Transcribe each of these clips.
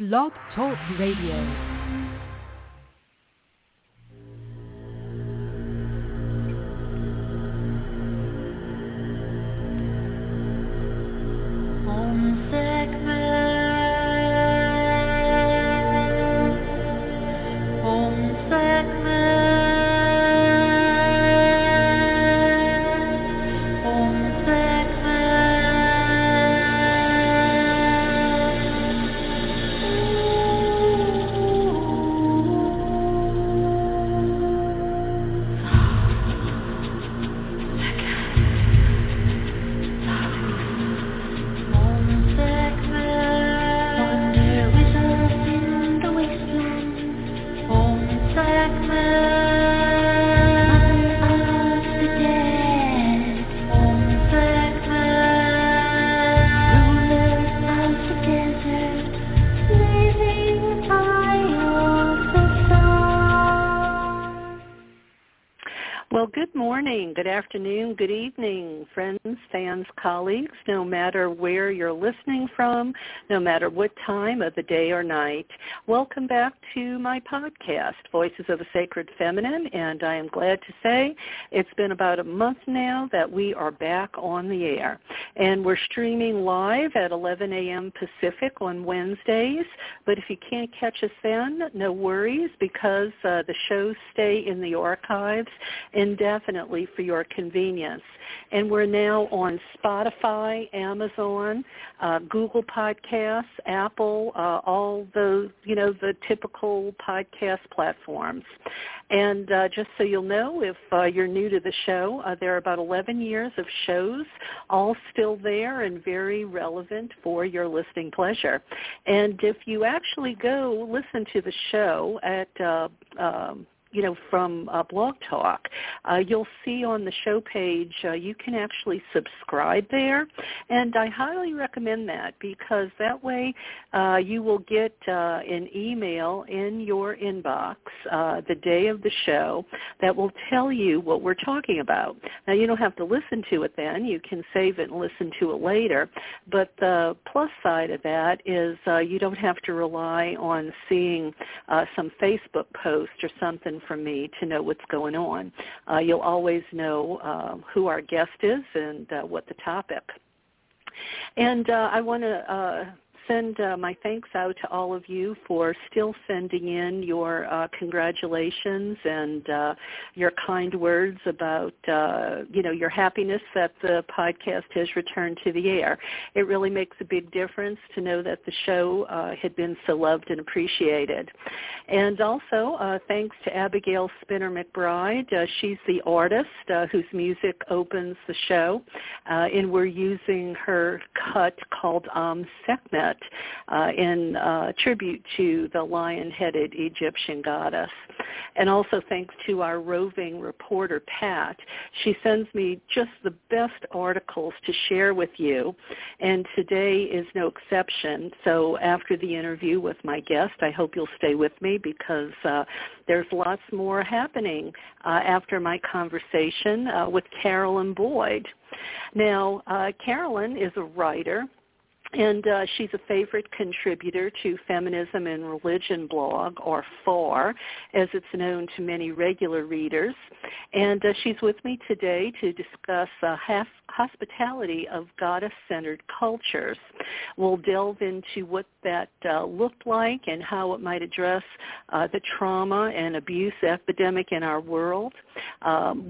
Blog Talk Radio. Afternoon, good evening, friends, fans, colleagues, no matter where you're listening from, no matter what time of the day or night. Welcome back to my podcast, Voices of the Sacred Feminine, and I am glad to say it's been about a month now that we are back on the air. And we're streaming live at 11 a.m. Pacific on Wednesdays, but if you can't catch us then, no worries, because the shows stay in the archives indefinitely for your convenience. And we're now on Spotify, Amazon, Google Podcasts, Apple, all the, the typical podcast platforms. And just so you'll know, if you're new to the show, there are about 11 years of shows, all still there and very relevant for your listening pleasure. And if you actually go listen to the show at from Blog Talk, you'll see on the show page you can actually subscribe there, and I highly recommend that because that way you will get an email in your inbox the day of the show that will tell you what we're talking about. Now, you don't have to listen to it then. You can save it and listen to it later, but the plus side of that is you don't have to rely on seeing some Facebook post or something from me to know what's going on. You'll always know who our guest is and what the topic. And I want to send my thanks out to all of you for still sending in your congratulations and your kind words about, your happiness that the podcast has returned to the air. It really makes a big difference to know that the show had been so loved and appreciated. And also, thanks to Abigail Spinner McBride. She's the artist whose music opens the show, and we're using her cut called Om Sekhmet, in tribute to the lion-headed Egyptian goddess. And also thanks to our roving reporter, Pat. She sends me just the best articles to share with you, and today is no exception. So after the interview with my guest, I hope you'll stay with me because there's lots more happening after my conversation with Carolyn Boyd. Now, Carolyn is a writer, and she's a favorite contributor to Feminism and Religion Blog, or FAR, as it's known to many regular readers. And she's with me today to discuss hospitality of goddess-centered cultures. We'll delve into what that looked like and how it might address the trauma and abuse epidemic in our world.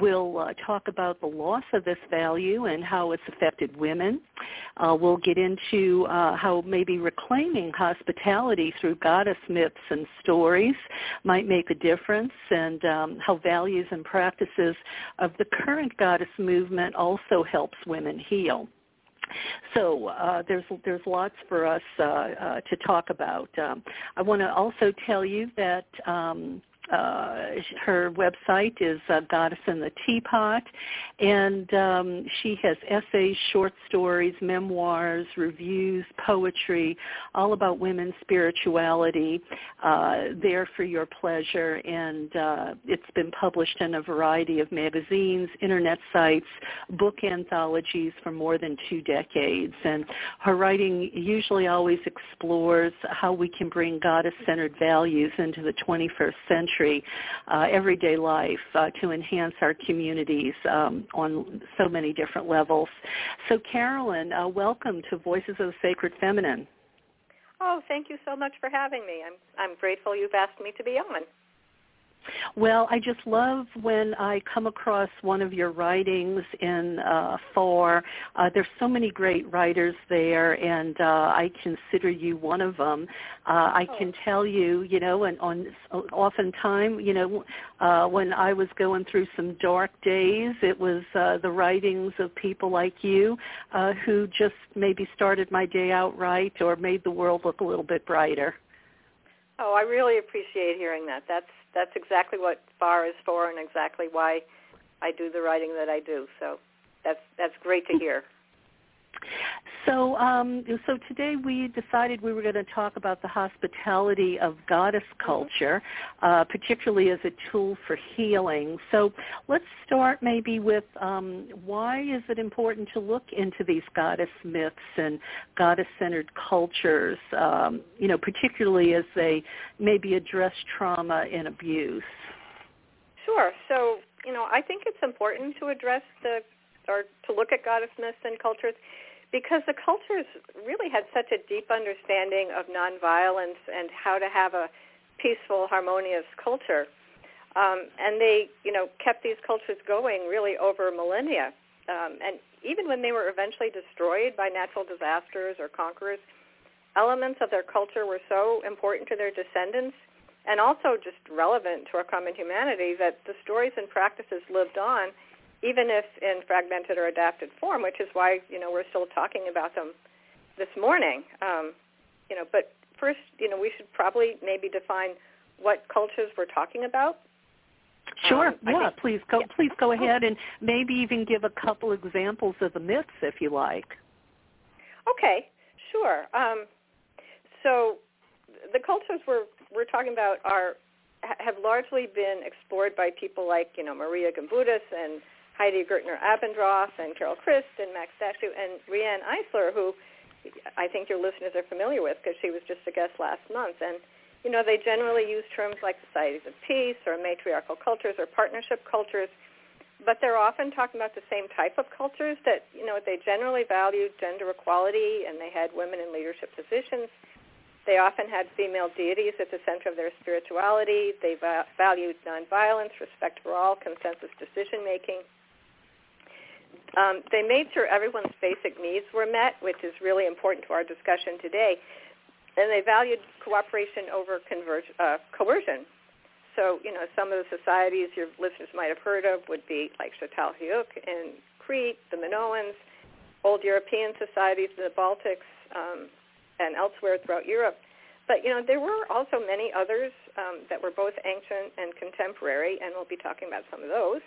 We'll talk about the loss of this value and how it's affected women. We'll get into how maybe reclaiming hospitality through goddess myths and stories might make a difference, and how values and practices of the current goddess movement also helps women heal. So there's lots for us to talk about. I want to also tell you that Her website is Goddess in the Teapot, and she has essays, short stories, memoirs, reviews, poetry, all about women's spirituality there for your pleasure, and it's been published in a variety of magazines, internet sites, book anthologies for more than 2 decades. And her writing usually always explores how we can bring goddess-centered values into the 21st century everyday life to enhance our communities on so many different levels. So, Carolyn, welcome to Voices of the Sacred Feminine. Oh, thank you so much for having me. I'm grateful you've asked me to be on. Well, I just love when I come across one of your writings in FAR. There's so many great writers there, and I consider you one of them. I can tell you, when I was going through some dark days, it was the writings of people like you who just maybe started my day out right or made the world look a little bit brighter. Oh, I really appreciate hearing that. That's exactly what FAR is for, and exactly why I do the writing that I do. So that's great to hear. So today we decided we were going to talk about the hospitality of goddess culture, particularly as a tool for healing. So let's start maybe with why is it important to look into these goddess myths and goddess-centered cultures, particularly as they maybe address trauma and abuse? Sure. So, I think it's important to address to look at goddess myths and cultures, because the cultures really had such a deep understanding of nonviolence and how to have a peaceful, harmonious culture. And they, kept these cultures going really over millennia. And even when they were eventually destroyed by natural disasters or conquerors, elements of their culture were so important to their descendants and also just relevant to our common humanity that the stories and practices lived on, even if in fragmented or adapted form, which is why, we're still talking about them this morning. But first, we should probably maybe define what cultures we're talking about. Sure. Please go ahead and maybe even give a couple examples of the myths, if you like. Okay, sure. So the cultures we're talking about have largely been explored by people like, Maria Gimbutas and Heidi Gertner Abendroth and Carol Christ and Max Statue and Riane Eisler, who I think your listeners are familiar with because she was just a guest last month. And, they generally use terms like societies of peace or matriarchal cultures or partnership cultures, but they're often talking about the same type of cultures that, they generally valued gender equality, and they had women in leadership positions. They often had female deities at the center of their spirituality. They valued nonviolence, respect for all, consensus decision-making. They made sure everyone's basic needs were met, which is really important to our discussion today. And they valued cooperation over coercion. So, some of the societies your listeners might have heard of would be like Çatalhöyük in Crete, the Minoans, old European societies in the Baltics, and elsewhere throughout Europe. But, there were also many others that were both ancient and contemporary, and we'll be talking about some of those.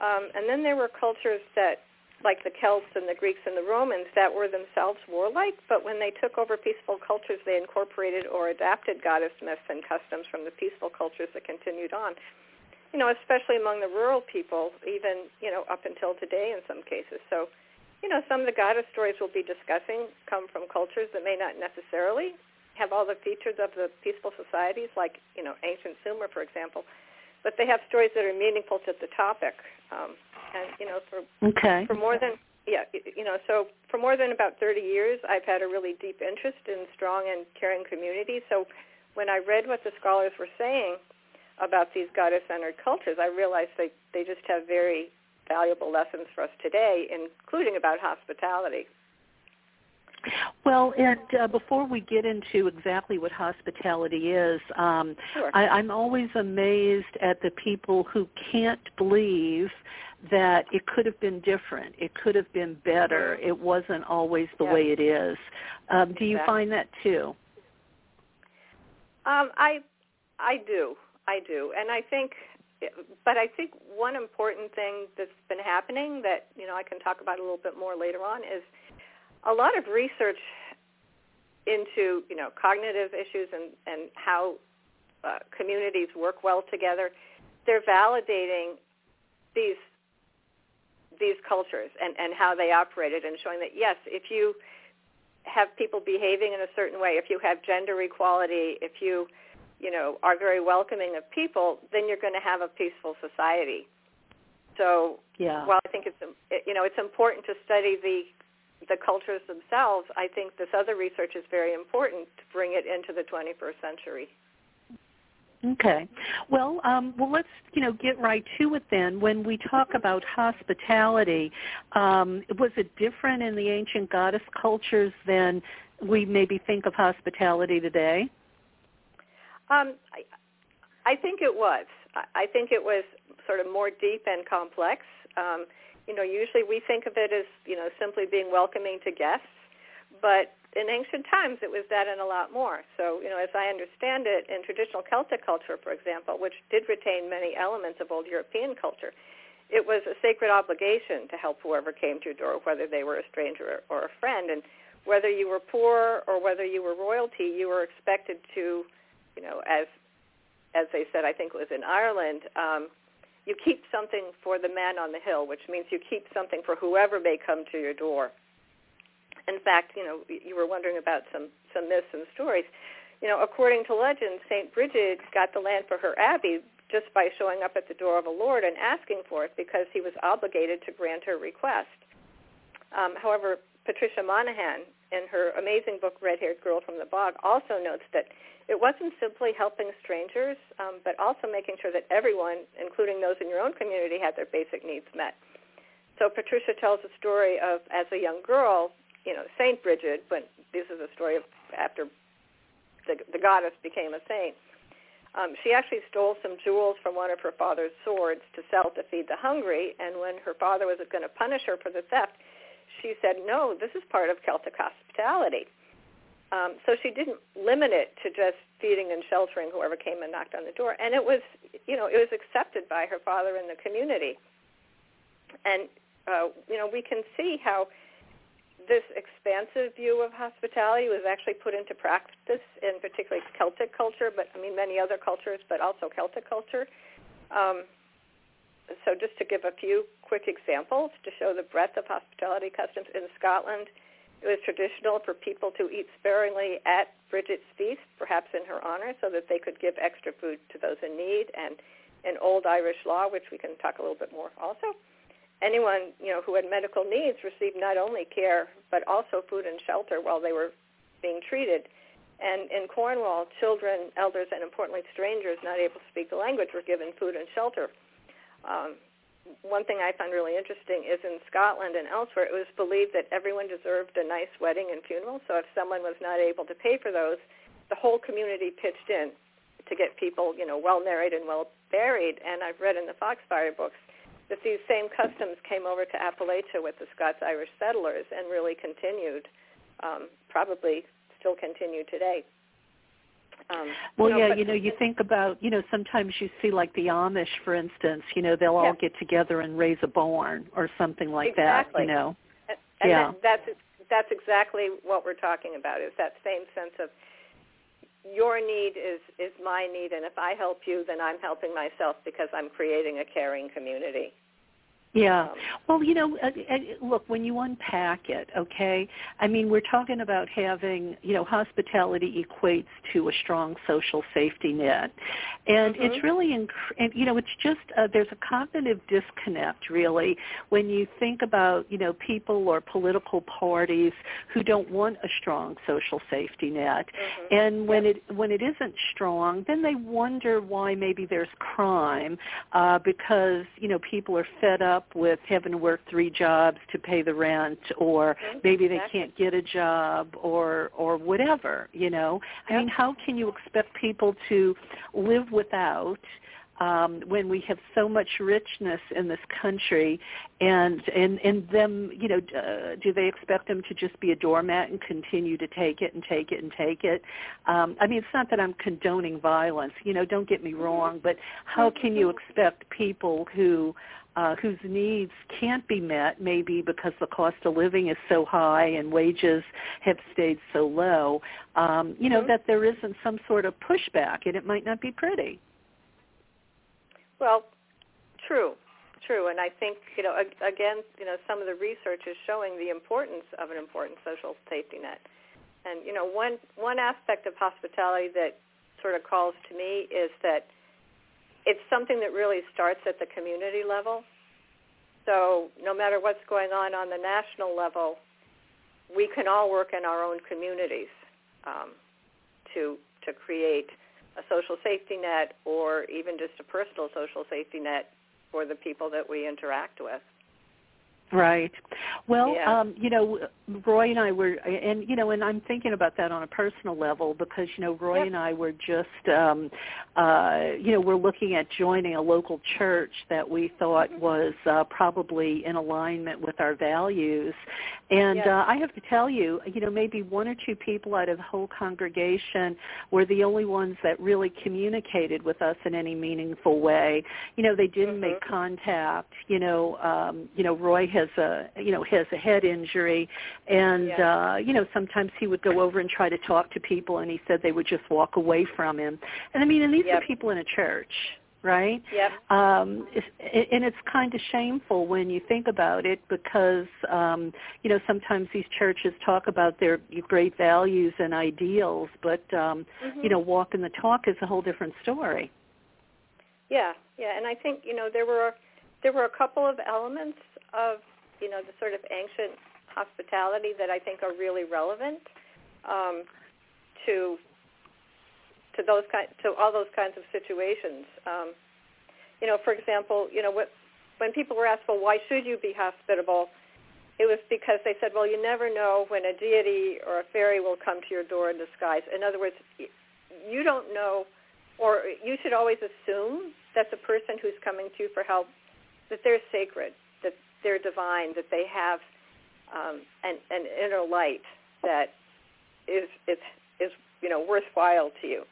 And then there were cultures that, like the Celts and the Greeks and the Romans, that were themselves warlike, but when they took over peaceful cultures, they incorporated or adapted goddess myths and customs from the peaceful cultures that continued on, especially among the rural people, even, up until today in some cases. So, some of the goddess stories we'll be discussing come from cultures that may not necessarily have all the features of the peaceful societies, like, ancient Sumer, for example, but they have stories that are meaningful to the topic. For more than about 30 years, I've had a really deep interest in strong and caring communities. So when I read what the scholars were saying about these goddess-centered cultures, I realized they just have very valuable lessons for us today, including about hospitality. Well, and before we get into exactly what hospitality is, sure. I'm always amazed at the people who can't believe that it could have been different. It could have been better. It wasn't always the way it is. Do you find that too? I do. I do. And I think, but I think one important thing that's been happening that, you know, I can talk about a little bit more later on is a lot of research into, you know, cognitive issues and how communities work well together. They're validating these cultures and how they operated and showing that, yes, if you have people behaving in a certain way, if you have gender equality, if you, you know, are very welcoming of people, then you're going to have a peaceful society. So, yeah. While I think it's, you know, it's important to study the cultures themselves, I think this other research is very important to bring it into the 21st century. Okay. Well, let's, you know, get right to it then. When we talk about hospitality, was it different in the ancient goddess cultures than we maybe think of hospitality today? I think it was. I think it was sort of more deep and complex. You know, usually we think of it as, you know, simply being welcoming to guests, but in ancient times, it was that and a lot more. So, you know, as I understand it, in traditional Celtic culture, for example, which did retain many elements of old European culture, it was a sacred obligation to help whoever came to your door, whether they were a stranger or a friend. And whether you were poor or whether you were royalty, you were expected to, you know, as they said, I think it was in Ireland, you keep something for the man on the hill, which means you keep something for whoever may come to your door. In fact, you know, you were wondering about some myths and stories. You know, according to legend, Saint Brigid got the land for her abbey just by showing up at the door of a lord and asking for it because he was obligated to grant her request. However, Patricia Monahan, in her amazing book Red-Haired Girl from the Bog, also notes that it wasn't simply helping strangers, but also making sure that everyone, including those in your own community, had their basic needs met. So Patricia tells a story of, as a young girl, you know, Saint Brigid, but this is a story of after the goddess became a saint. She actually stole some jewels from one of her father's swords to sell to feed the hungry, and when her father was going to punish her for the theft, she said, no, this is part of Celtic hospitality. So she didn't limit it to just feeding and sheltering whoever came and knocked on the door. And it was, you know, it was accepted by her father in the community. And, you know, we can see how this expansive view of hospitality was actually put into practice in particularly Celtic culture, but I mean many other cultures, but also Celtic culture. So just to give a few quick examples to show the breadth of hospitality customs, in Scotland, it was traditional for people to eat sparingly at Brigid's feast, perhaps in her honor, so that they could give extra food to those in need. And in old Irish law, which we can talk a little bit more also, anyone, you know, who had medical needs received not only care, but also food and shelter while they were being treated. And in Cornwall, children, elders, and importantly strangers not able to speak the language were given food and shelter. One thing I find really interesting is in Scotland and elsewhere, it was believed that everyone deserved a nice wedding and funeral. So if someone was not able to pay for those, the whole community pitched in to get people, you know, well married and well buried. And I've read in the Foxfire books that these same customs came over to Appalachia with the Scots-Irish settlers and really continued, probably still continue today. Well, you know, yeah, you know, you think about, you know, sometimes you see like the Amish, for instance, you know, they'll all get together and raise a barn or something like that, you know. And yeah. That's exactly what we're talking about, is that same sense of your need is my need, and if I help you, then I'm helping myself because I'm creating a caring community. Yeah. Well, you know, look, when you unpack it, okay, I mean, we're talking about having, you know, hospitality equates to a strong social safety net. And it's really, you know, it's just, there's a cognitive disconnect, really, when you think about, you know, people or political parties who don't want a strong social safety net. And when it isn't strong, then they wonder why maybe there's crime, because, you know, people are fed up with having to work 3 jobs to pay the rent, or maybe they can't get a job, or whatever, you know. I mean, how can you expect people to live without when we have so much richness in this country, and them, you know, do they expect them to just be a doormat and continue to take it and take it and take it? I mean, it's not that I'm condoning violence, you know, don't get me wrong, but how can you expect people who whose needs can't be met, maybe because the cost of living is so high and wages have stayed so low, you know, that there isn't some sort of pushback, and it might not be pretty. Well, true, and I think, you know, again, you know, some of the research is showing the importance of an important social safety net. And, you know, one aspect of hospitality that sort of calls to me is that it's something that really starts at the community level. So no matter what's going on the national level, we can all work in our own communities to create a social safety net, or even just a personal social safety net for the people that we interact with. Right. Well, yeah. You know, Roy and I were, and, you know, and I'm thinking about that on a personal level because, you know, Roy and I were just, you know, we're looking at joining a local church that we thought was probably in alignment with our values. And I have to tell you, you know, maybe one or two people out of the whole congregation were the only ones that really communicated with us in any meaningful way. You know, they didn't make contact. You know, Roy has a head injury, and you know, sometimes he would go over and try to talk to people, and he said they would just walk away from him. And I mean, and these are people in a church, right? And it's kind of shameful when you think about it, because you know, sometimes these churches talk about their great values and ideals, but you know, walking the talk is a whole different story. And I think, you know, there were a couple of elements of, you know, the sort of ancient hospitality that I think are really relevant to all those kinds of situations. You know, for example, you know, when people were asked, well, why should you be hospitable? It was because they said, well, you never know when a deity or a fairy will come to your door in disguise. In other words, you don't know, or you should always assume that the person who's coming to you for help, that they're sacred, that they're divine, that they have an inner light that is you know, worthwhile to you.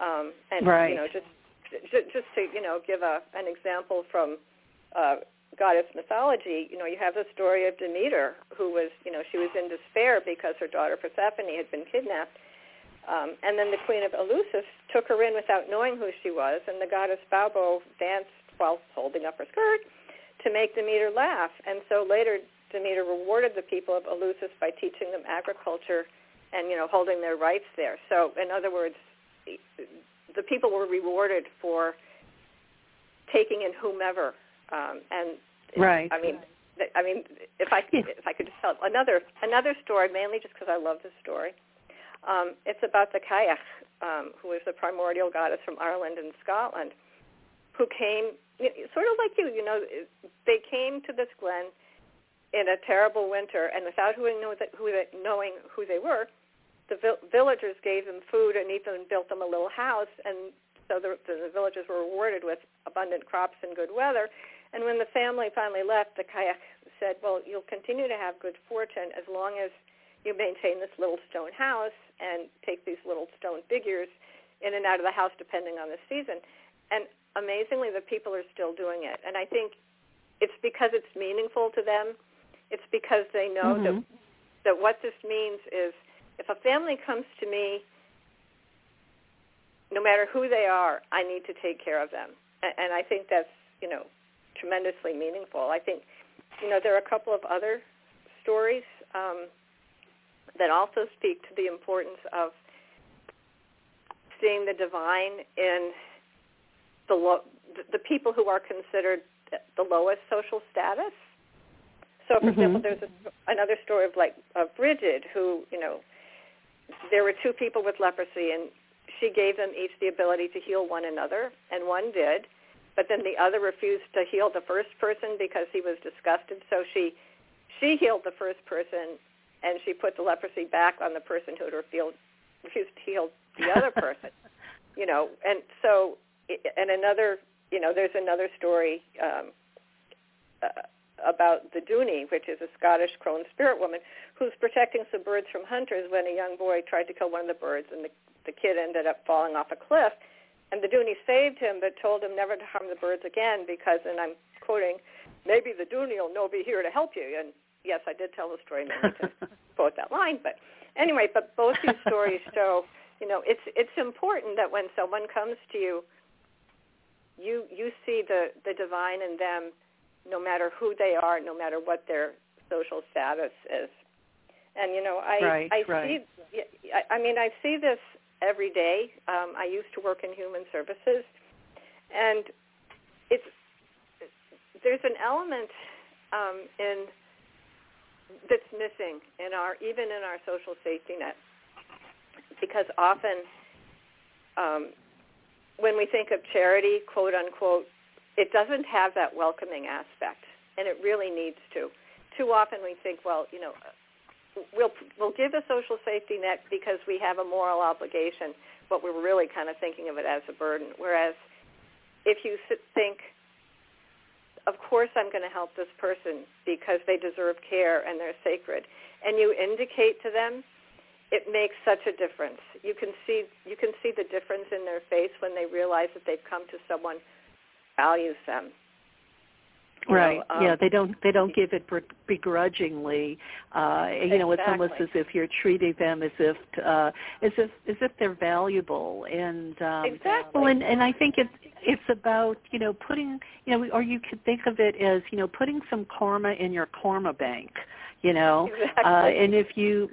And you know, just to, you know, give an example from goddess mythology, you know, you have the story of Demeter, who was, you know, she was in despair because her daughter Persephone had been kidnapped, and then the queen of Eleusis took her in without knowing who she was, and the goddess Baubo danced while holding up her skirt to make Demeter laugh. And so later Demeter rewarded the people of Eleusis by teaching them agriculture and, you know, holding their rights there. So in other words, the people were rewarded for taking in whomever. I mean, if I could just tell another story, mainly just because I love this story. It's about the Cailleach, who is the primordial goddess from Ireland and Scotland, who came, sort of like you know, they came to this glen in a terrible winter, and without knowing who they were, the villagers gave them food and even built them a little house, and so the villagers were rewarded with abundant crops and good weather. And when the family finally left, the Cailleach said, well, you'll continue to have good fortune as long as you maintain this little stone house and take these little stone figures in and out of the house depending on the season. And amazingly, the people are still doing it. And I think it's because it's meaningful to them. It's because they know that what this means is, if a family comes to me, no matter who they are, I need to take care of them. And I think that's, you know, tremendously meaningful. I think, you know, there are a couple of other stories that also speak to the importance of seeing the divine in the people who are considered the lowest social status. So, for example, there's another story of Brigid, who, you know, there were two people with leprosy, and she gave them each the ability to heal one another, and one did, but then the other refused to heal the first person because he was disgusted. So she healed the first person, and she put the leprosy back on the person who had refused to heal the other person. You know, and so. And another you know, there's another story about the Dooney, which is a Scottish crone spirit woman who's protecting some birds from hunters when a young boy tried to kill one of the birds, and the kid ended up falling off a cliff. And the Dooney saved him but told him never to harm the birds again because, and I'm quoting, maybe the Dooney will no be here to help you. And, yes, I did tell the story, maybe to quote that line. But anyway, but both these stories show, you know, it's important that when someone comes to you, you see the divine in them, no matter who they are, no matter what their social status is. And, you know, I see this every day. I used to work in human services, and there's an element in that's missing in our social safety net, because often when we think of charity, quote unquote, it doesn't have that welcoming aspect, and it really needs to. Too often we think, well, you know, we'll give a social safety net because we have a moral obligation, but we're really kind of thinking of it as a burden. Whereas if you think, of course I'm going to help this person because they deserve care and they're sacred, and you indicate to them, it makes such a difference. You can see the difference in their face when they realize that they've come to someone who values them. Right. So, they don't give it begrudgingly. Exactly. You know, it's almost as if you're treating them as if they're valuable. And exactly. Well, and I think it's about, you know, putting, you know, or you could think of it as, you know, putting some karma in your karma bank. You know, exactly. And if you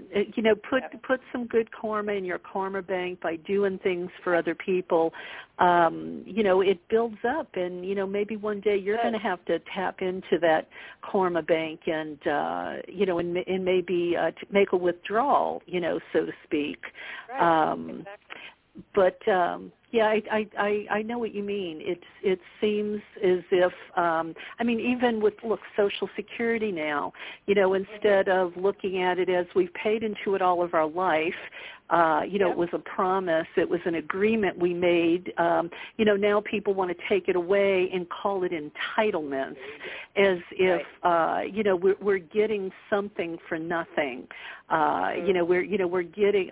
put some good karma in your karma bank by doing things for other people, you know, it builds up, and you know, maybe one day you're going to have to tap into that karma bank, and you know, and maybe to make a withdrawal, you know, so to speak. Right. Exactly. But yeah, I know what you mean. It seems as if I mean, even with Social Security now, you know, instead of looking at it as we've paid into it all of our life, you know, it was a promise, it was an agreement we made. You know, now people want to take it away and call it entitlements, as if you know, we're getting something for nothing. We're getting,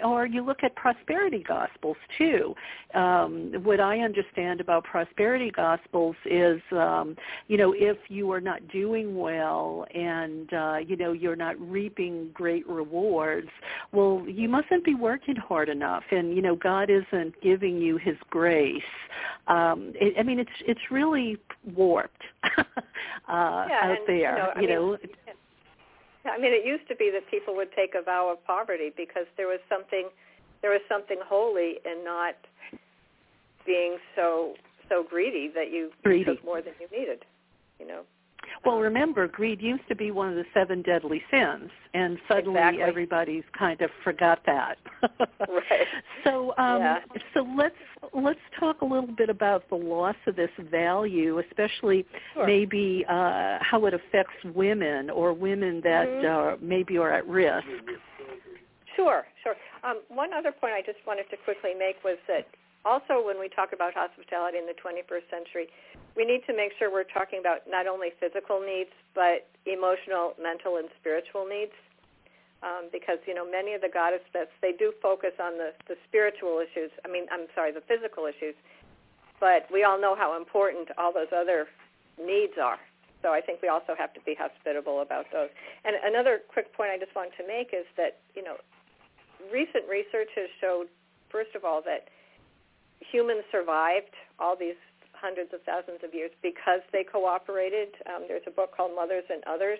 or you look at prosperity gospels too. What I understand about prosperity gospels is, you know, if you are not doing well and, you know, you're not reaping great rewards, well, you mustn't be working hard enough, and, you know, God isn't giving you his grace. It's really warped out there, you know. It used to be that people would take a vow of poverty because there was something holy in not being so greedy that you took more than you needed, you know. Well, remember, greed used to be one of the 7 deadly sins, and suddenly everybody's kind of forgot that. Right. So, so let's talk a little bit about the loss of this value, especially maybe how it affects women, or women that maybe are at risk. Sure. One other point I just wanted to quickly make was that also when we talk about hospitality in the 21st century, we need to make sure we're talking about not only physical needs, but emotional, mental, and spiritual needs. Because, you know, many of the goddess myths, they do focus on the spiritual issues. The physical issues. But we all know how important all those other needs are. So I think we also have to be hospitable about those. And another quick point I just want to make is that, you know, recent research has showed, first of all, that humans survived all these hundreds of thousands of years because they cooperated. There's a book called Mothers and Others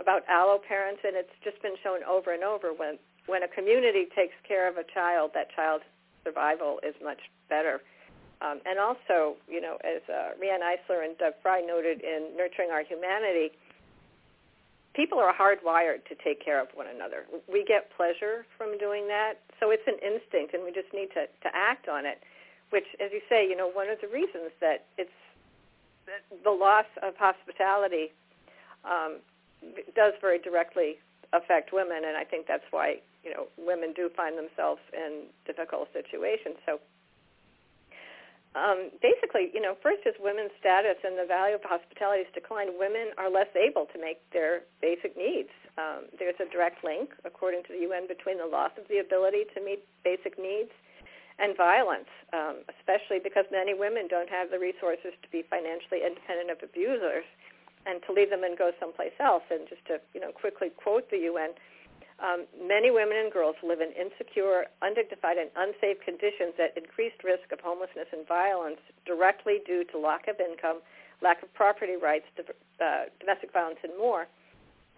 about alloparents, and it's just been shown over and over when a community takes care of a child, that child's survival is much better. And also, you know, as Riane Eisler and Doug Fry noted in Nurturing Our Humanity, people are hardwired to take care of one another. We get pleasure from doing that, so it's an instinct, and we just need to act on it, which, as you say, you know, one of the reasons that it's the loss of hospitality does very directly affect women, and I think that's why, you know, women do find themselves in difficult situations. So basically, you know, first is women's status and the value of hospitality has declined. Women are less able to make their basic needs. There's a direct link, according to the UN, between the loss of the ability to meet basic needs and violence, especially because many women don't have the resources to be financially independent of abusers and to leave them and go someplace else. And just to, you know, quickly quote the UN, many women and girls live in insecure, undignified, and unsafe conditions at increased risk of homelessness and violence directly due to lack of income, lack of property rights, domestic violence, and more.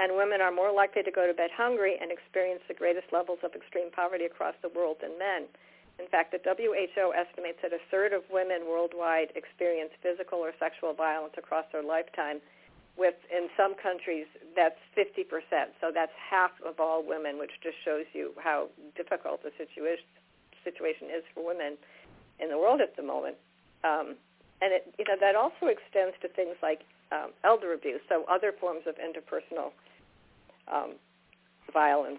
And women are more likely to go to bed hungry and experience the greatest levels of extreme poverty across the world than men. In fact, the WHO estimates that a third of women worldwide experience physical or sexual violence across their lifetime, with, in some countries, that's 50%. So that's half of all women, which just shows you how difficult the situation is for women in the world at the moment. And it, you know, that also extends to things like elder abuse, so other forms of interpersonal violence.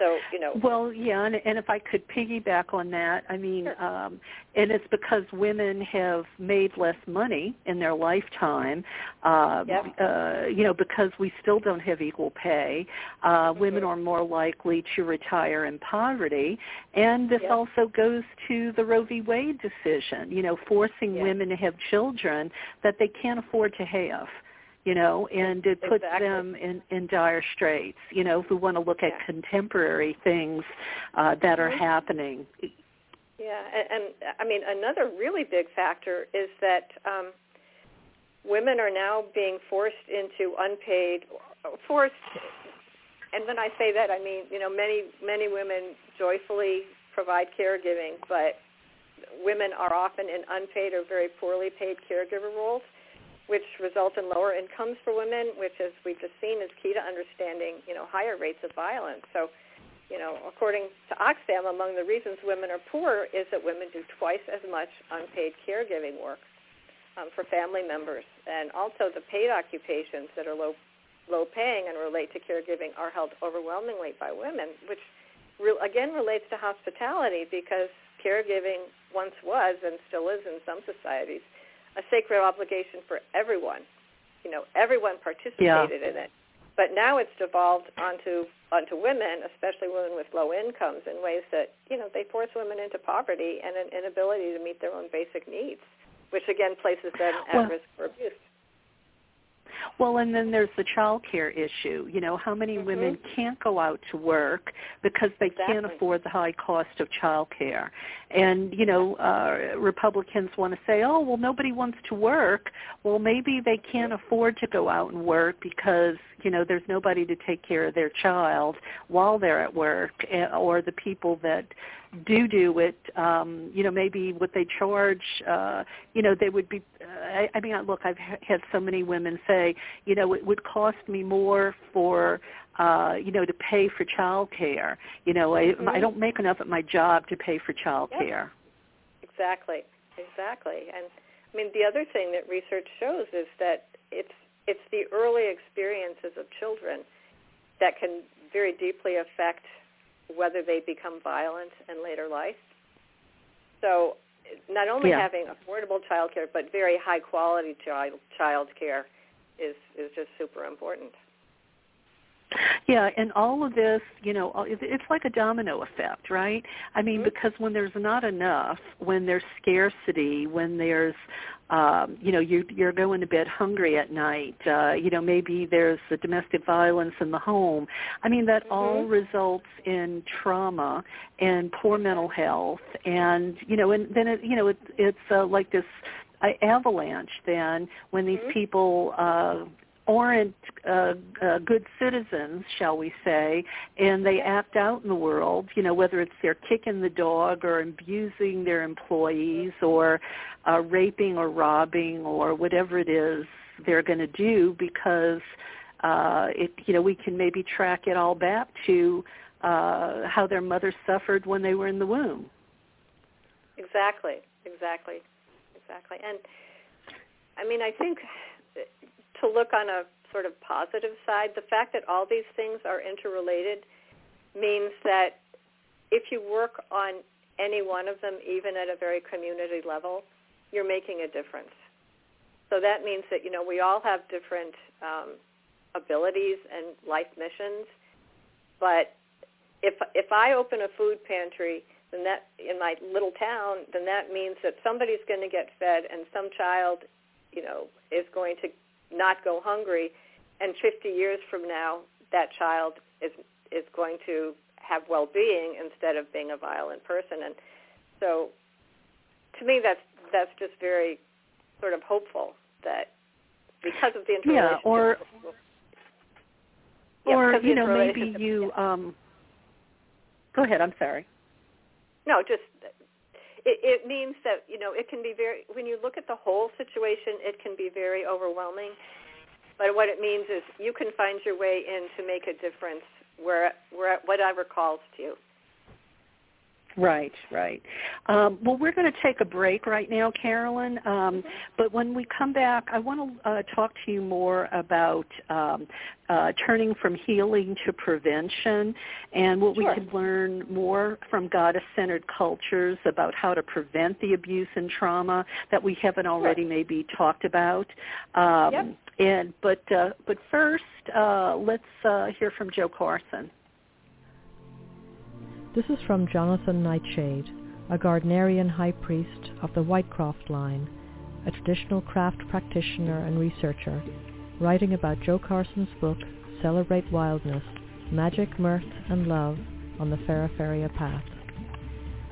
So, you know. Well, yeah, and if I could piggyback on that, I mean, sure. And it's because women have made less money in their lifetime, you know, because we still don't have equal pay. Women are more likely to retire in poverty, and this also goes to the Roe v. Wade decision, you know, forcing women to have children that they can't afford to have. You know, and it puts them in dire straits, you know, if we want to look at contemporary things that are happening. Yeah, and I mean, another really big factor is that women are now being forced into unpaid, and when I say that, I mean, you know, many women joyfully provide caregiving, but women are often in unpaid or very poorly paid caregiver roles, which result in lower incomes for women, which, as we've just seen, is key to understanding, you know, higher rates of violence. So, you know, according to Oxfam, among the reasons women are poor is that women do twice as much unpaid caregiving work for family members. And also the paid occupations that are low paying and relate to caregiving are held overwhelmingly by women, which, again, relates to hospitality, because caregiving once was and still is in some societies a sacred obligation for everyone. You know, everyone participated in it. But now it's devolved onto women, especially women with low incomes, in ways that, you know, they force women into poverty and an inability to meet their own basic needs, which again places them at risk for abuse. Well, and then there's the child care issue. You know, how many women can't go out to work because they can't afford the high cost of child care? And, you know, Republicans want to say, oh, well, nobody wants to work. Well, maybe they can't afford to go out and work because, you know, there's nobody to take care of their child while they're at work, or the people that do it, you know, maybe what they charge, you know, they would be, I mean, look, I've had so many women say, you know, it would cost me more for, you know, to pay for child care. You know, I don't make enough at my job to pay for child care. Exactly. And, I mean, the other thing that research shows is that it's the early experiences of children that can very deeply affect whether they become violent in later life. So not only having affordable child care, but very high-quality child care is just super important. Yeah, and all of this, you know, it's like a domino effect, right? I mean, because when there's not enough, when there's scarcity, when there's, you know, you're going to bed hungry at night, you know, maybe there's the domestic violence in the home. I mean, that all results in trauma and poor mental health, and, you know, and then, it's like this avalanche then when these people aren't good citizens, shall we say, and they act out in the world, you know, whether it's they're kicking the dog or abusing their employees or raping or robbing or whatever it is they're going to do, because, you know, we can maybe track it all back to how their mother suffered when they were in the womb. Exactly. And, I mean, I think to look on a sort of positive side, the fact that all these things are interrelated means that if you work on any one of them, even at a very community level, you're making a difference. So that means that, you know, we all have different abilities and life missions, but if I open a food pantry then that in my little town, then that means that somebody's going to get fed and some child, you know, is going to not go hungry, and 50 years from now that child is going to have well-being instead of being a violent person. And so to me that's just very sort of hopeful that because of the interrelationship. Go ahead, I'm sorry. No, just it means that, you know, it can be very, when you look at the whole situation, it can be very overwhelming. But what it means is you can find your way in to make a difference where whatever calls to you. Right, right. Well, we're going to take a break right now, Carolyn. But when we come back, I want to talk to you more about turning from healing to prevention and what we can learn more from goddess-centered cultures about how to prevent the abuse and trauma that we haven't already maybe talked about. But first, let's hear from Jo Carson. This is from Jonathan Nightshade, a Gardnerian high priest of the Whitecroft line, a traditional craft practitioner and researcher, writing about Jo Carson's book, Celebrate Wildness, Magic, Mirth, and Love on the Ferriferia Path.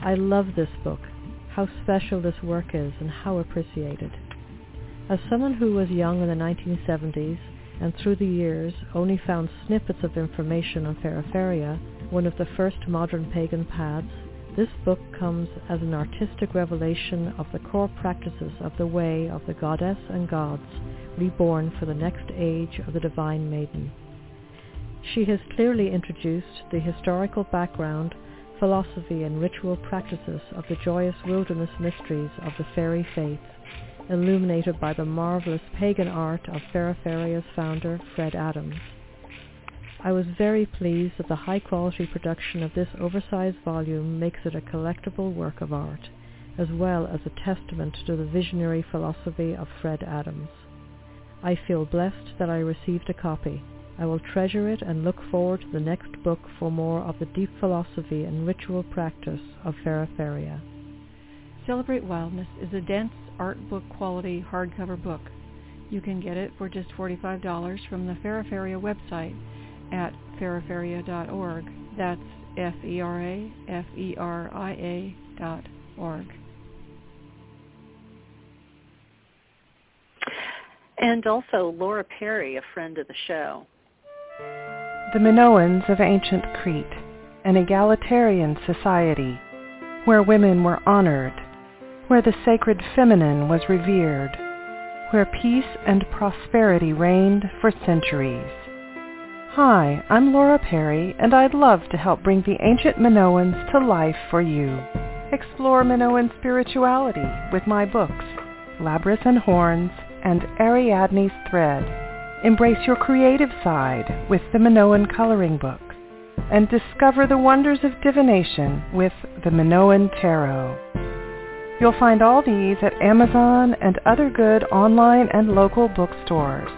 I love this book, how special this work is and how appreciated. As someone who was young in the 1970s and through the years only found snippets of information on Ferriferia, one of the first modern pagan paths, this book comes as an artistic revelation of the core practices of the way of the goddess and gods, reborn for the next age of the divine maiden. She has clearly introduced the historical background, philosophy, and ritual practices of the joyous wilderness mysteries of the fairy faith, illuminated by the marvelous pagan art of Ferriferia's founder, Fred Adams. I was very pleased that the high-quality production of this oversized volume makes it a collectible work of art, as well as a testament to the visionary philosophy of Fred Adams. I feel blessed that I received a copy. I will treasure it and look forward to the next book for more of the deep philosophy and ritual practice of Ferriferia. Celebrate Wildness is a dense, art book-quality hardcover book. You can get it for just $45 from the Ferriferia website at ferriferia.org. That's ferriferia.org. And also Laura Perry, a friend of the show. The Minoans of ancient Crete, an egalitarian society where women were honored, where the sacred feminine was revered, where peace and prosperity reigned for centuries. Hi, I'm Laura Perry, and I'd love to help bring the ancient Minoans to life for you. Explore Minoan spirituality with my books, Labrys and Horns and Ariadne's Thread. Embrace your creative side with the Minoan coloring book, and discover the wonders of divination with the Minoan Tarot. You'll find all these at Amazon and other good online and local bookstores.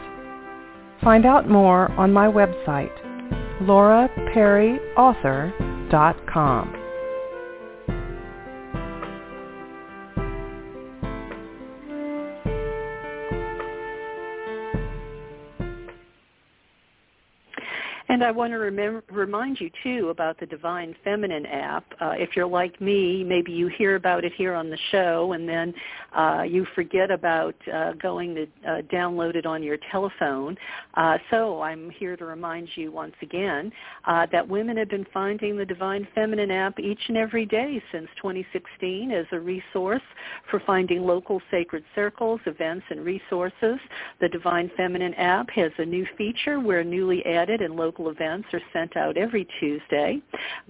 Find out more on my website, lauraperryauthor.com. And I want to remind you, too, about the Divine Feminine app. If you're like me, maybe you hear about it here on the show, and then you forget about going to download it on your telephone. So I'm here to remind you once again that women have been finding the Divine Feminine app each and every day since 2016 as a resource for finding local sacred circles, events, and resources. The Divine Feminine app has a new feature where newly added and local events are sent out every Tuesday.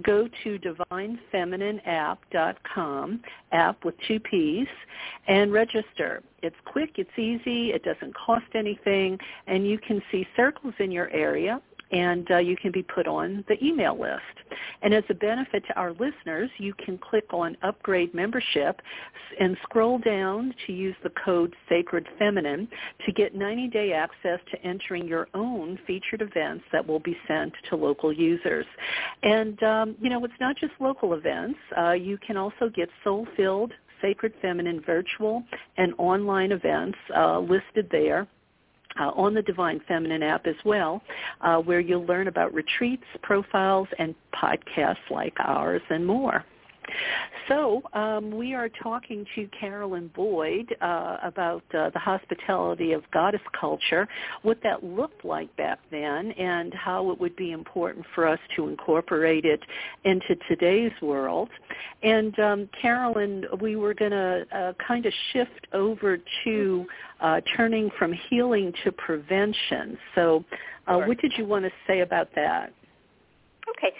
Go to divinefeminineapp.com, app with two P's, and register. It's quick, it's easy, it doesn't cost anything, and you can see circles in your area, and you can be put on the email list. And as a benefit to our listeners, you can click on Upgrade Membership and scroll down to use the code Sacred Feminine to get 90-day access to entering your own featured events that will be sent to local users. And, you know, it's not just local events. You can also get soul-filled Sacred Feminine virtual and online events listed there. On the Divine Feminine app as well, where you'll learn about retreats, profiles, and podcasts like ours and more. So we are talking to Carolyn Boyd about the hospitality of goddess culture, what that looked like back then, and how it would be important for us to incorporate it into today's world. And Carolyn, we were going to kind of shift over to turning from healing to prevention. So sure. What did you want to say about that? Okay.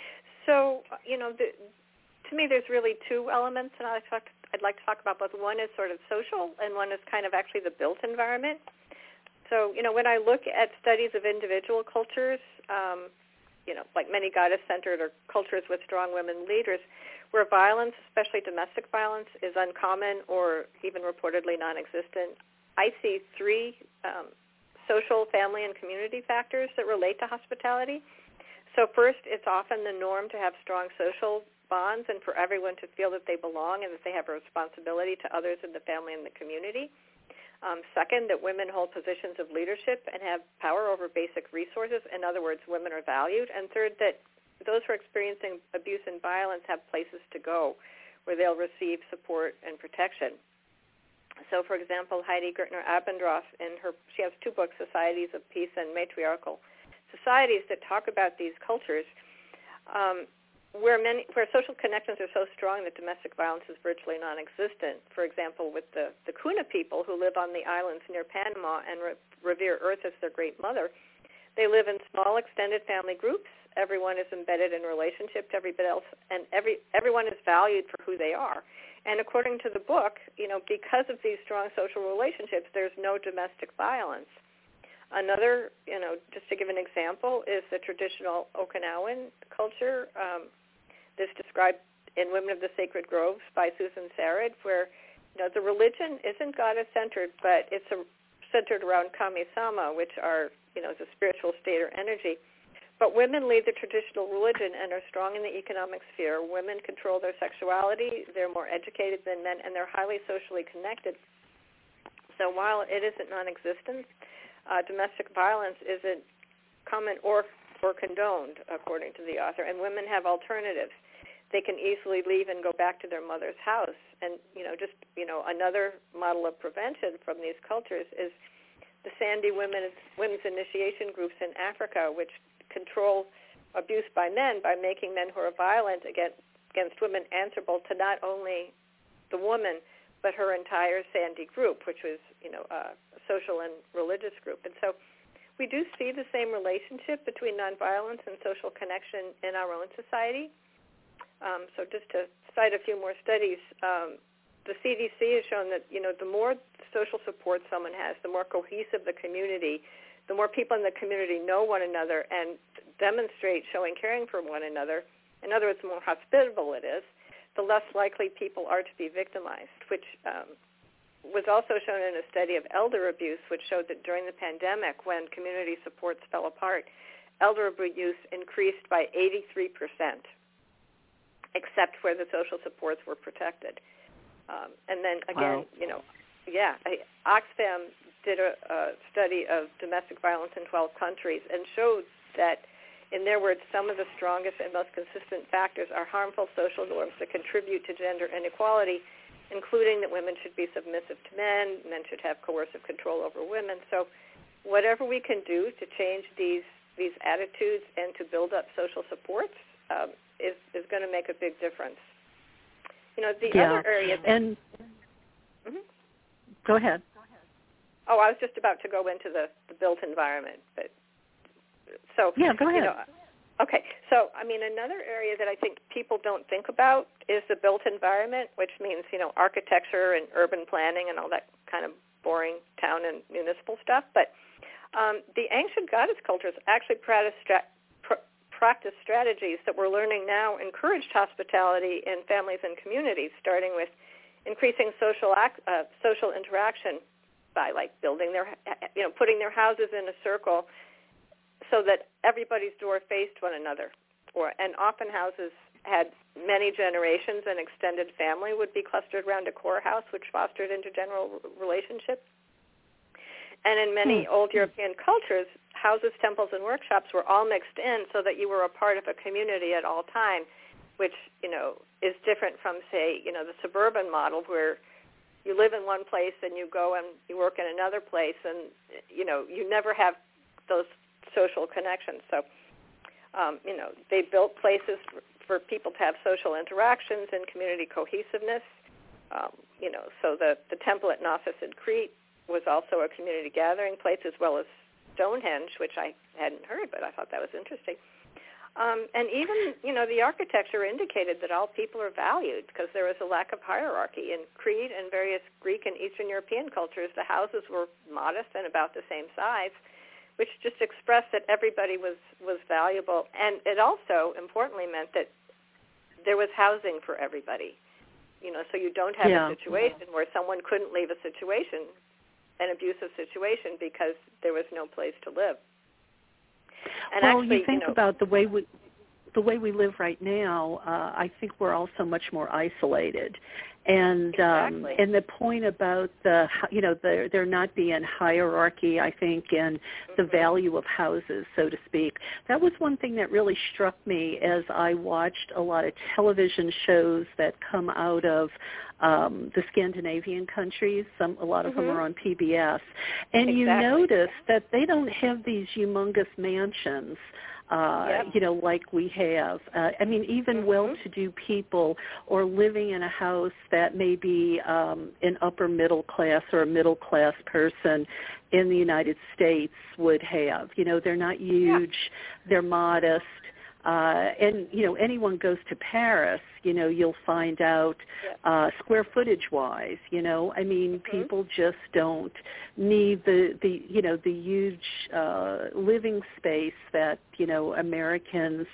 So, you know, to me, there's really two elements, and I'd like to talk about both. One is sort of social, and one is kind of actually the built environment. So, you know, when I look at studies of individual cultures, you know, like many goddess-centered or cultures with strong women leaders, where violence, especially domestic violence, is uncommon or even reportedly non-existent, I see three social, family, and community factors that relate to hospitality. So first, it's often the norm to have strong social bonds and for everyone to feel that they belong and that they have a responsibility to others in the family and the community. Second, that women hold positions of leadership and have power over basic resources. In other words, women are valued. And third, that those who are experiencing abuse and violence have places to go where they'll receive support and protection. So, for example, Heidi Gertner Abendroth, she has two books, Societies of Peace and Matriarchal Societies, that talk about these cultures. Where social connections are so strong that domestic violence is virtually non-existent, for example, with the Kuna people who live on the islands near Panama and revere Earth as their great mother, they live in small extended family groups. Everyone is embedded in relationship to everybody else, and everyone is valued for who they are. And according to the book, you know, because of these strong social relationships, there's no domestic violence. Another, you know, just to give an example, is the traditional Okinawan culture. This described in Women of the Sacred Groves by Susan Sarad, where, you know, the religion isn't goddess-centered, but it's centered around kami-sama, which are, you know, the spiritual state or energy. But women lead the traditional religion and are strong in the economic sphere. Women control their sexuality, they're more educated than men, and they're highly socially connected. So while it isn't non-existent, domestic violence isn't common or condoned, according to the author, and women have alternatives. They can easily leave and go back to their mother's house. And, you know, just, you know, another model of prevention from these cultures is the Sandy women's initiation groups in Africa, which control abuse by men by making men who are violent against women answerable to not only the woman, but her entire Sandy group, which was, you know, a social and religious group. And so we do see the same relationship between nonviolence and social connection in our own society. So just to cite a few more studies, the CDC has shown that, you know, the more social support someone has, the more cohesive the community, the more people in the community know one another and demonstrate showing caring for one another. In other words, the more hospitable it is, the less likely people are to be victimized, which was also shown in a study of elder abuse, which showed that during the pandemic, when community supports fell apart, elder abuse increased by 83%, except where the social supports were protected. And then again, wow. You know, yeah, Oxfam did a study of domestic violence in 12 countries and showed that, in their words, some of the strongest and most consistent factors are harmful social norms that contribute to gender inequality, including that women should be submissive to men should have coercive control over women. So whatever we can do to change these attitudes and to build up social supports is going to make a big difference. You know, the other area... And Go ahead. Oh, I was just about to go into the built environment, but... So, yeah, go ahead. You know, okay. So, I mean, another area that I think people don't think about is the built environment, which means, you know, architecture and urban planning and all that kind of boring town and municipal stuff. But the ancient goddess cultures actually practiced practice strategies that we're learning now encouraged hospitality in families and communities, starting with increasing social interaction by building putting their houses in a circle so that everybody's door faced one another. And often houses had many generations, and extended family would be clustered around a core house, which fostered intergenerational relationships. And in many old European cultures, houses, temples, and workshops were all mixed in so that you were a part of a community at all time, which, is different from, say, the suburban model where you live in one place and you go and you work in another place, and, you never have those social connections. So, they built places for people to have social interactions and community cohesiveness. So the temple at Knossos in Crete was also a community gathering place, as well as Stonehenge, which I hadn't heard, but I thought that was interesting. And even, the architecture indicated that all people are valued, because there was a lack of hierarchy. In Crete and various Greek and Eastern European cultures, the houses were modest and about the same size, which just expressed that everybody was valuable. And it also, importantly, meant that there was housing for everybody. So you don't have a situation where someone couldn't leave a situation, an abusive situation, because there was no place to live. And actually, you think about the way we live right now, I think we're all so much more isolated. And exactly. And the point about there not being hierarchy, I think, and the value of houses, so to speak, that was one thing that really struck me as I watched a lot of television shows that come out of the Scandinavian countries. A lot of them are on PBS, and you notice that they don't have these humongous mansions. Like we have. Even well-to-do people, or living in a house that may be an upper middle class or a middle class person in the United States would have. They're not huge. Yeah. They're modest. And anyone goes to Paris, you'll find out square footage-wise, people just don't need the huge living space that, Americans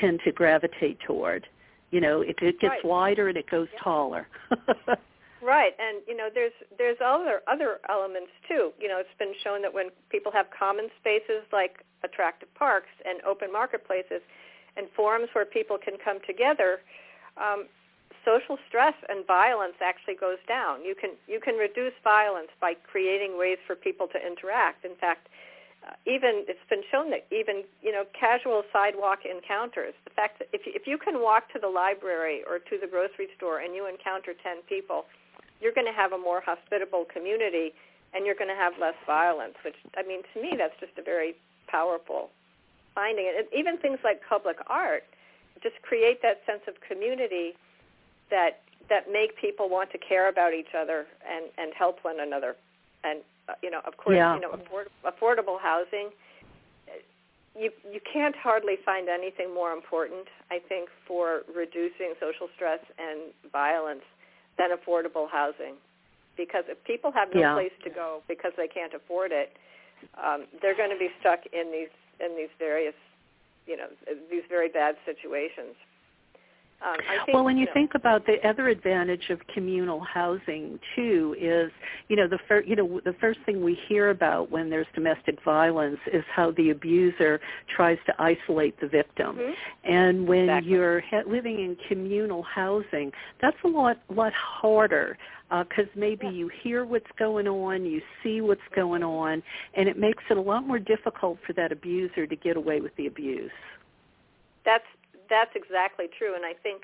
tend to gravitate toward. It gets wider and it goes taller. Right, and there's other elements too. It's been shown that when people have common spaces like attractive parks and open marketplaces, and forums where people can come together, social stress and violence actually goes down. You can reduce violence by creating ways for people to interact. In fact, even it's been shown that even casual sidewalk encounters, the fact that if you can walk to the library or to the grocery store and you encounter 10 people, you're going to have a more hospitable community, and you're going to have less violence, which, to me, that's just a very powerful finding. And even things like public art just create that sense of community that make people want to care about each other and help one another. And, of course, affordable housing, you can't hardly find anything more important, I think, for reducing social stress and violence than affordable housing. Because if people have no place to go because they can't afford it, they're going to be stuck in these various, these very bad situations. I think, when you think about the other advantage of communal housing too is, the first thing we hear about when there's domestic violence is how the abuser tries to isolate the victim, and when you're living in communal housing, that's a lot harder. Because maybe you hear what's going on, you see what's going on, and it makes it a lot more difficult for that abuser to get away with the abuse. That's exactly true, and I think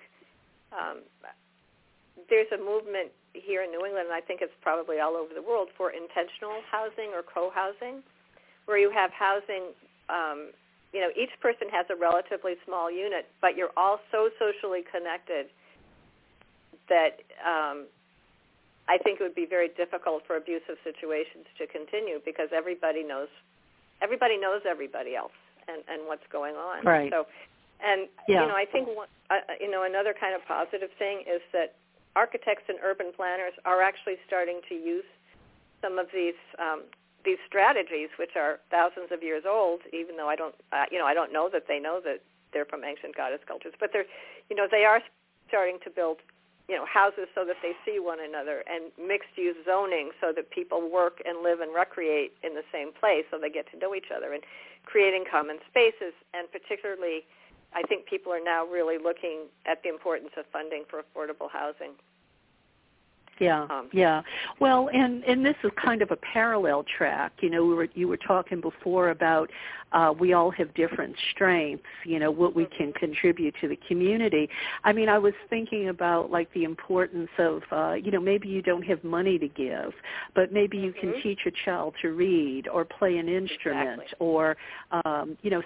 there's a movement here in New England, and I think it's probably all over the world, for intentional housing or co-housing, where you have housing, each person has a relatively small unit, but you're all so socially connected that I think it would be very difficult for abusive situations to continue, because everybody knows everybody else and what's going on. Right. So, I think another kind of positive thing is that architects and urban planners are actually starting to use some of these these strategies, which are thousands of years old, even though I don't, I don't know that they know that they're from ancient goddess cultures, but they're, they are starting to build, houses so that they see one another, and mixed-use zoning so that people work and live and recreate in the same place, so they get to know each other, and creating common spaces, and particularly, I think people are now really looking at the importance of funding for affordable housing. Yeah. Well, and this is kind of a parallel track. You were talking before about we all have different strengths, what we can contribute to the community. I mean, I was thinking about, like, the importance of, maybe you don't have money to give, but maybe you can teach a child to read or play an instrument, or,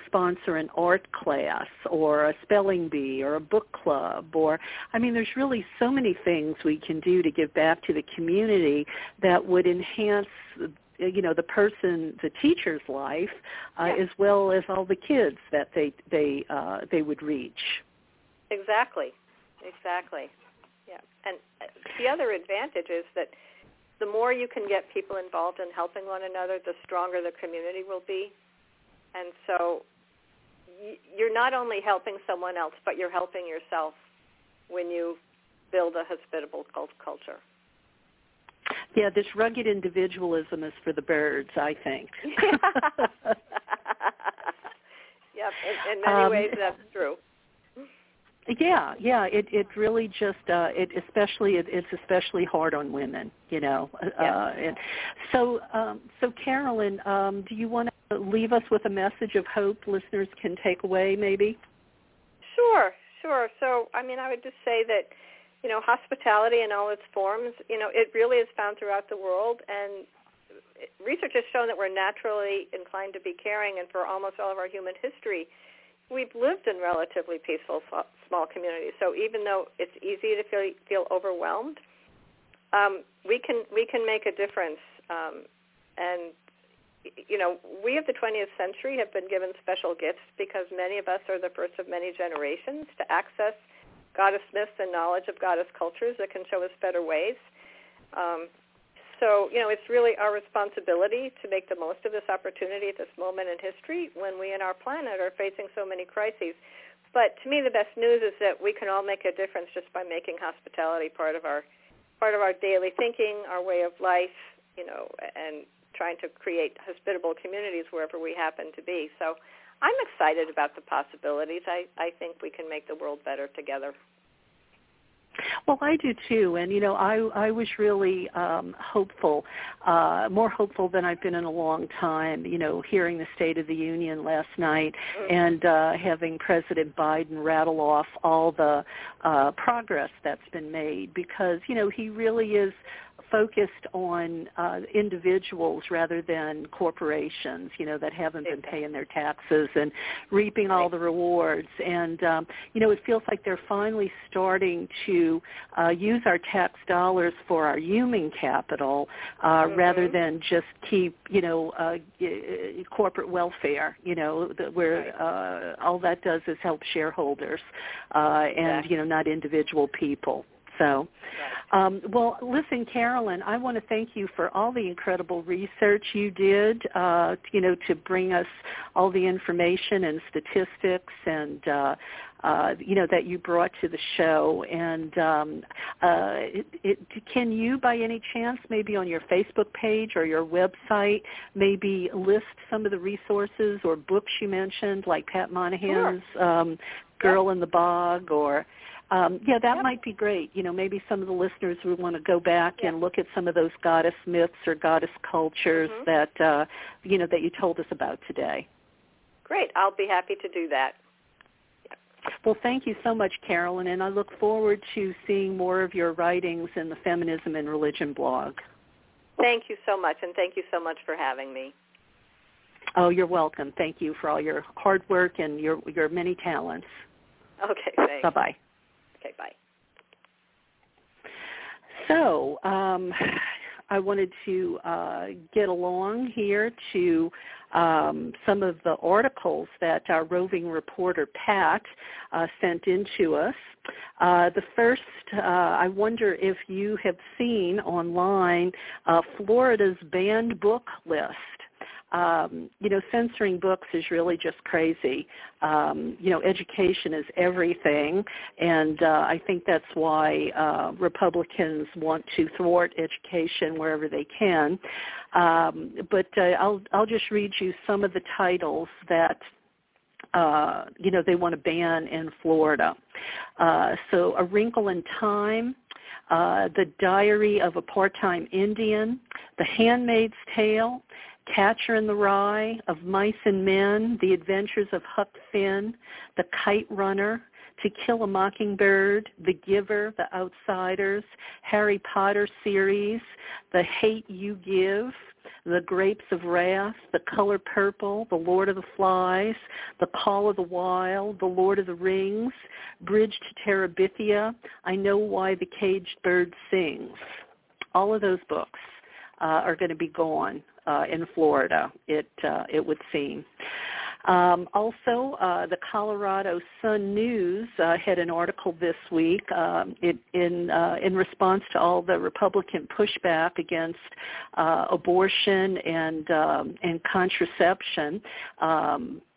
sponsor an art class or a spelling bee or a book club. Or, I mean, there's really so many things we can do to give back to the community that would enhance, the teacher's life, as well as all the kids that they would reach. Exactly. Yeah. And the other advantage is that the more you can get people involved in helping one another, the stronger the community will be. And so you're not only helping someone else, but you're helping yourself when you build a hospitable culture. Yeah, this rugged individualism is for the birds, I think. Yep, in many ways that's true. Yeah, it really just it's especially hard on women, And so Carolyn, do you want to leave us with a message of hope listeners can take away, maybe? Sure. So, I would just say that, hospitality in all its forms, it really is found throughout the world, and research has shown that we're naturally inclined to be caring, and for almost all of our human history, we've lived in relatively peaceful, small communities. So even though it's easy to feel overwhelmed, we can make a difference, and we of the 20th century have been given special gifts because many of us are the first of many generations to access goddess myths and knowledge of goddess cultures that can show us better ways. So, it's really our responsibility to make the most of this opportunity at this moment in history when we and our planet are facing so many crises. But to me, the best news is that we can all make a difference just by making hospitality part of our daily thinking, our way of life, and trying to create hospitable communities wherever we happen to be. So I'm excited about the possibilities. I think we can make the world better together. Well, I do too, and I was really hopeful, more hopeful than I've been in a long time. Hearing the State of the Union last night and having President Biden rattle off all the progress that's been made, because he really is focused on individuals rather than corporations, that haven't been paying their taxes and reaping all the rewards. And, it feels like they're finally starting to use our tax dollars for our human capital rather than just keep, corporate welfare, where all that does is help shareholders and, not individual people. So, well, listen, Carolyn, I want to thank you for all the incredible research you did, to bring us all the information and statistics and, that you brought to the show. And can you, by any chance, maybe on your Facebook page or your website, maybe list some of the resources or books you mentioned, like Pat Monahan's Girl in the Bog, or... might be great. Maybe some of the listeners would want to go back and look at some of those goddess myths or goddess cultures that, that you told us about today. Great. I'll be happy to do that. Well, thank you so much, Carolyn, and I look forward to seeing more of your writings in the Feminism and Religion blog. Thank you so much, and thank you so much for having me. Oh, you're welcome. Thank you for all your hard work and your many talents. Okay, thanks. Bye-bye. Okay, bye. So I wanted to get along here to some of the articles that our roving reporter, Pat, sent in to us. The first, I wonder if you have seen online Florida's banned book list. Censoring books is really just crazy. Education is everything, and I think that's why Republicans want to thwart education wherever they can. But I'll just read you some of the titles that they want to ban in Florida. So A Wrinkle in Time, The Diary of a Part-Time Indian, The Handmaid's Tale, Catcher in the Rye, Of Mice and Men, The Adventures of Huck Finn, The Kite Runner, To Kill a Mockingbird, The Giver, The Outsiders, Harry Potter series, The Hate U Give, The Grapes of Wrath, The Color Purple, The Lord of the Flies, The Call of the Wild, The Lord of the Rings, Bridge to Terabithia, I Know Why the Caged Bird Sings. All of those books are going to be gone in Florida, it would seem. Also, the Colorado Sun News had an article this week in response to all the Republican pushback against abortion and contraception.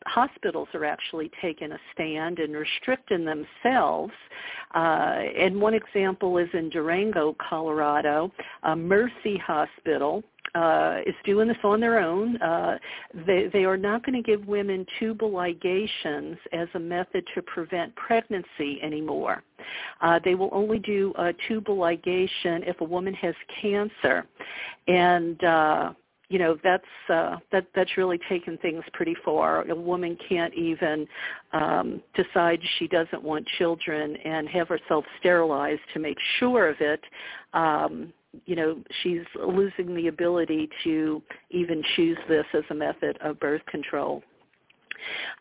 Hospitals are actually taking a stand and restricting themselves. And one example is in Durango, Colorado, Mercy Hospital. Is doing this on their own. They are not going to give women tubal ligations as a method to prevent pregnancy anymore. They will only do a tubal ligation if a woman has cancer. And that's really taken things pretty far. A woman can't even decide she doesn't want children and have herself sterilized to make sure of it. She's losing the ability to even choose this as a method of birth control.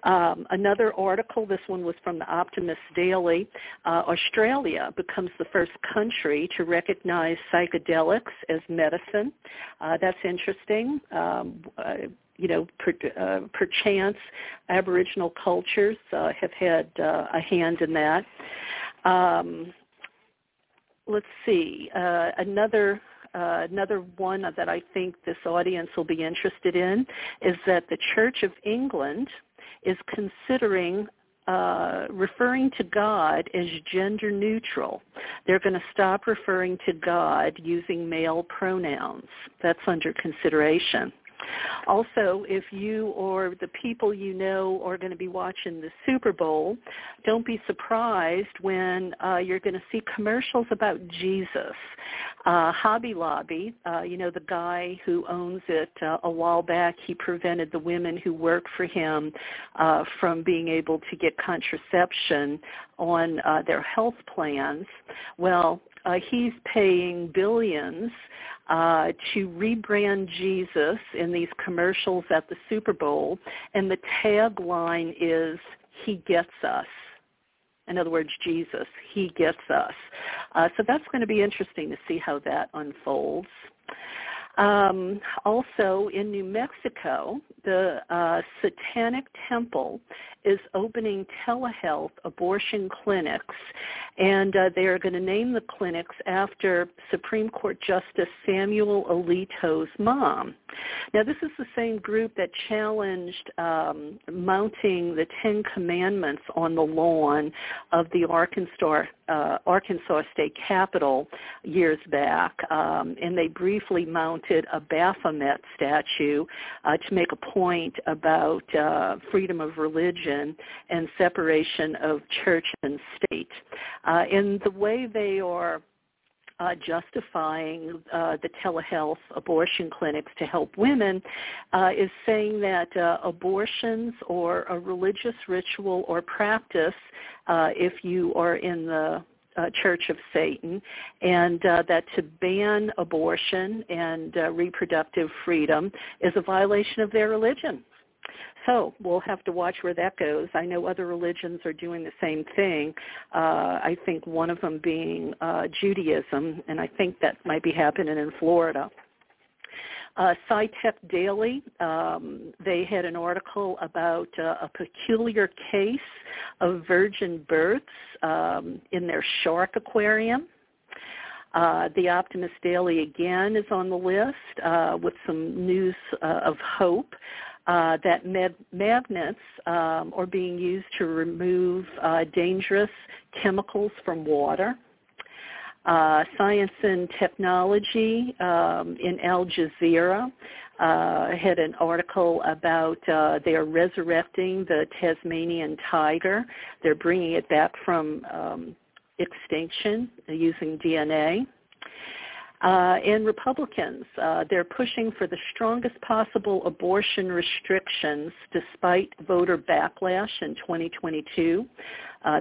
Another article, this one was from the Optimist Daily, Australia becomes the first country to recognize psychedelics as medicine. That's interesting. Perchance Aboriginal cultures have had a hand in that. Let's see, another one that I think this audience will be interested in is that the Church of England is considering referring to God as gender neutral. They're going to stop referring to God using male pronouns. That's under consideration. Also, if you or the people you know are going to be watching the Super Bowl, don't be surprised when you're going to see commercials about Jesus. Hobby Lobby, the guy who owns it, a while back, he prevented the women who worked for him from being able to get contraception on their health plans. Well, he's paying billions to rebrand Jesus in these commercials at the Super Bowl, and the tagline is, "He gets us." In other words, Jesus, he gets us. So that's going to be interesting to see how that unfolds. Also, in New Mexico, the Satanic Temple is opening telehealth abortion clinics, and they are going to name the clinics after Supreme Court Justice Samuel Alito's mom. Now, this is the same group that challenged mounting the Ten Commandments on the lawn of the Arkansas State Capitol years back, and they briefly mounted a Baphomet statue to make a point about freedom of religion and separation of church and state. And the way they are justifying the telehealth abortion clinics to help women is saying that abortions or a religious ritual or practice, if you are in the Church of Satan, and that to ban abortion and reproductive freedom is a violation of their religion. So we'll have to watch where that goes. I know other religions are doing the same thing. I think one of them being Judaism, and I think that might be happening in Florida. SciTech Daily, they had an article about a peculiar case of virgin births in their shark aquarium. The Optimist Daily, again, is on the list with some news of hope that magnets are being used to remove dangerous chemicals from water. Science and Technology in Al Jazeera had an article about they are resurrecting the Tasmanian tiger. They're bringing it back from extinction using DNA. And Republicans, they're pushing for the strongest possible abortion restrictions despite voter backlash in 2022.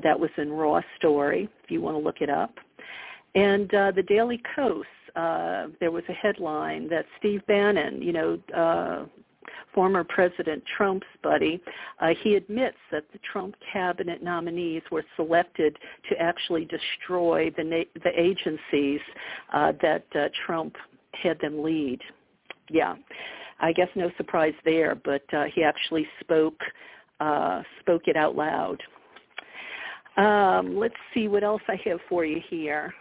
That was in Raw Story, if you want to look it up. And the Daily Kos, there was a headline that Steve Bannon, former President Trump's buddy, he admits that the Trump cabinet nominees were selected to actually destroy the agencies that Trump had them lead. Yeah, I guess no surprise there, but he actually spoke it out loud. Let's see what else I have for you here.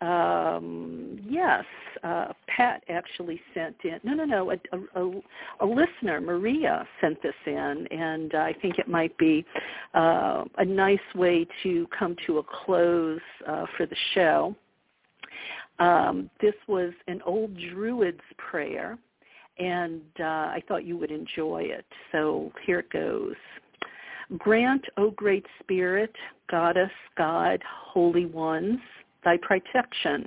Yes, Pat actually sent in. No. A listener, Maria, sent this in, and I think it might be a nice way to come to a close for the show. This was an old Druid's prayer, and I thought you would enjoy it. So here it goes. Grant, O Great Spirit, Goddess, God, Holy Ones, thy protection,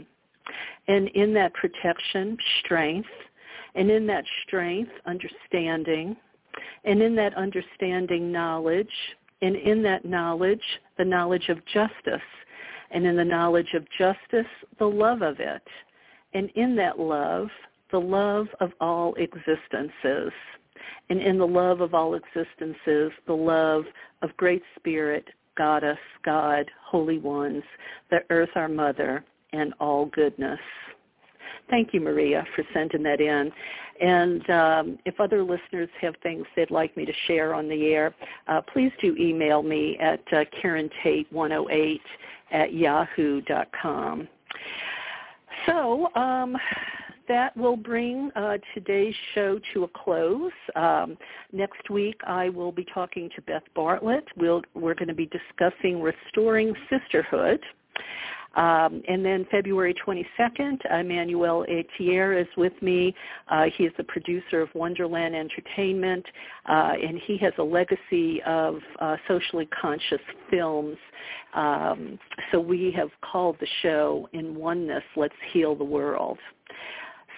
and in that protection, strength, and in that strength, understanding, and in that understanding, knowledge, and in that knowledge, the knowledge of justice, and in the knowledge of justice, the love of it, and in that love, the love of all existences, and in the love of all existences, the love of Great Spirit, Goddess, God, Holy Ones, the Earth, our Mother, and all goodness. Thank you, Maria, for sending that in. And if other listeners have things they'd like me to share on the air, please do email me at KarenTate108@yahoo.com. So that will bring today's show to a close. Next week, I will be talking to Beth Bartlett. We're going to be discussing Restoring Sisterhood. And then February 22nd, Emmanuel Etier is with me. He is the producer of Wonderland Entertainment, and he has a legacy of socially conscious films. So we have called the show In Oneness, Let's Heal the World.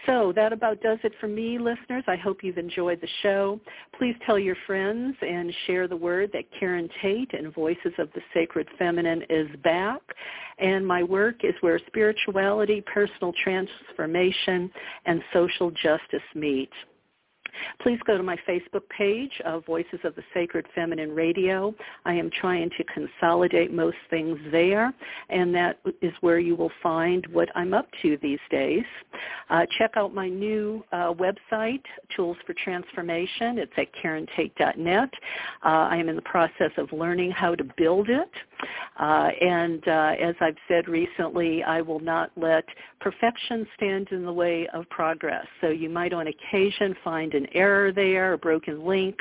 So that about does it for me, listeners. I hope you've enjoyed the show. Please tell your friends and share the word that Karen Tate and Voices of the Sacred Feminine is back. And my work is where spirituality, personal transformation, and social justice meet. Please go to my Facebook page, Voices of the Sacred Feminine Radio. I am trying to consolidate most things there, and that is where you will find what I'm up to these days. Check out my new website, Tools for Transformation. It's at KarenTate.net. I am in the process of learning how to build it. And as I've said recently, I will not let perfection stand in the way of progress. So you might on occasion find an error there, a broken link,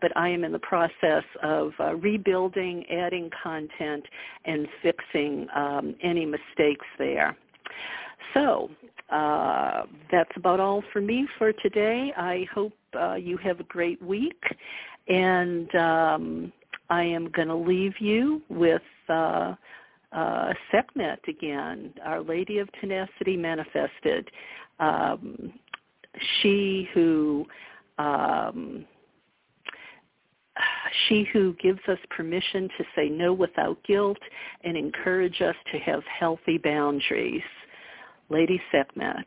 but I am in the process of rebuilding, adding content, and fixing any mistakes there. So that's about all for me for today. I hope you have a great week, and I am going to leave you with Sekhmet again, Our Lady of Tenacity Manifested. She who gives us permission to say no without guilt and encourage us to have healthy boundaries. Lady Sekhmet.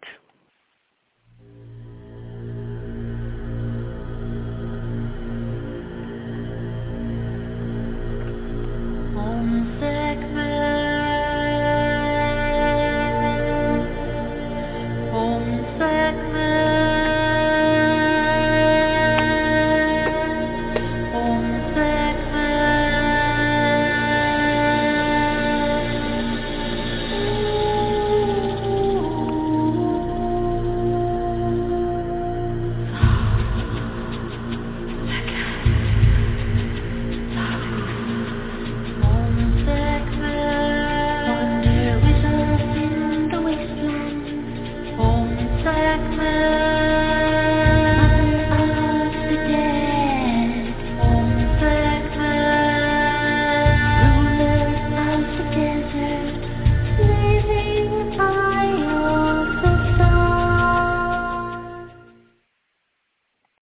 that cloud.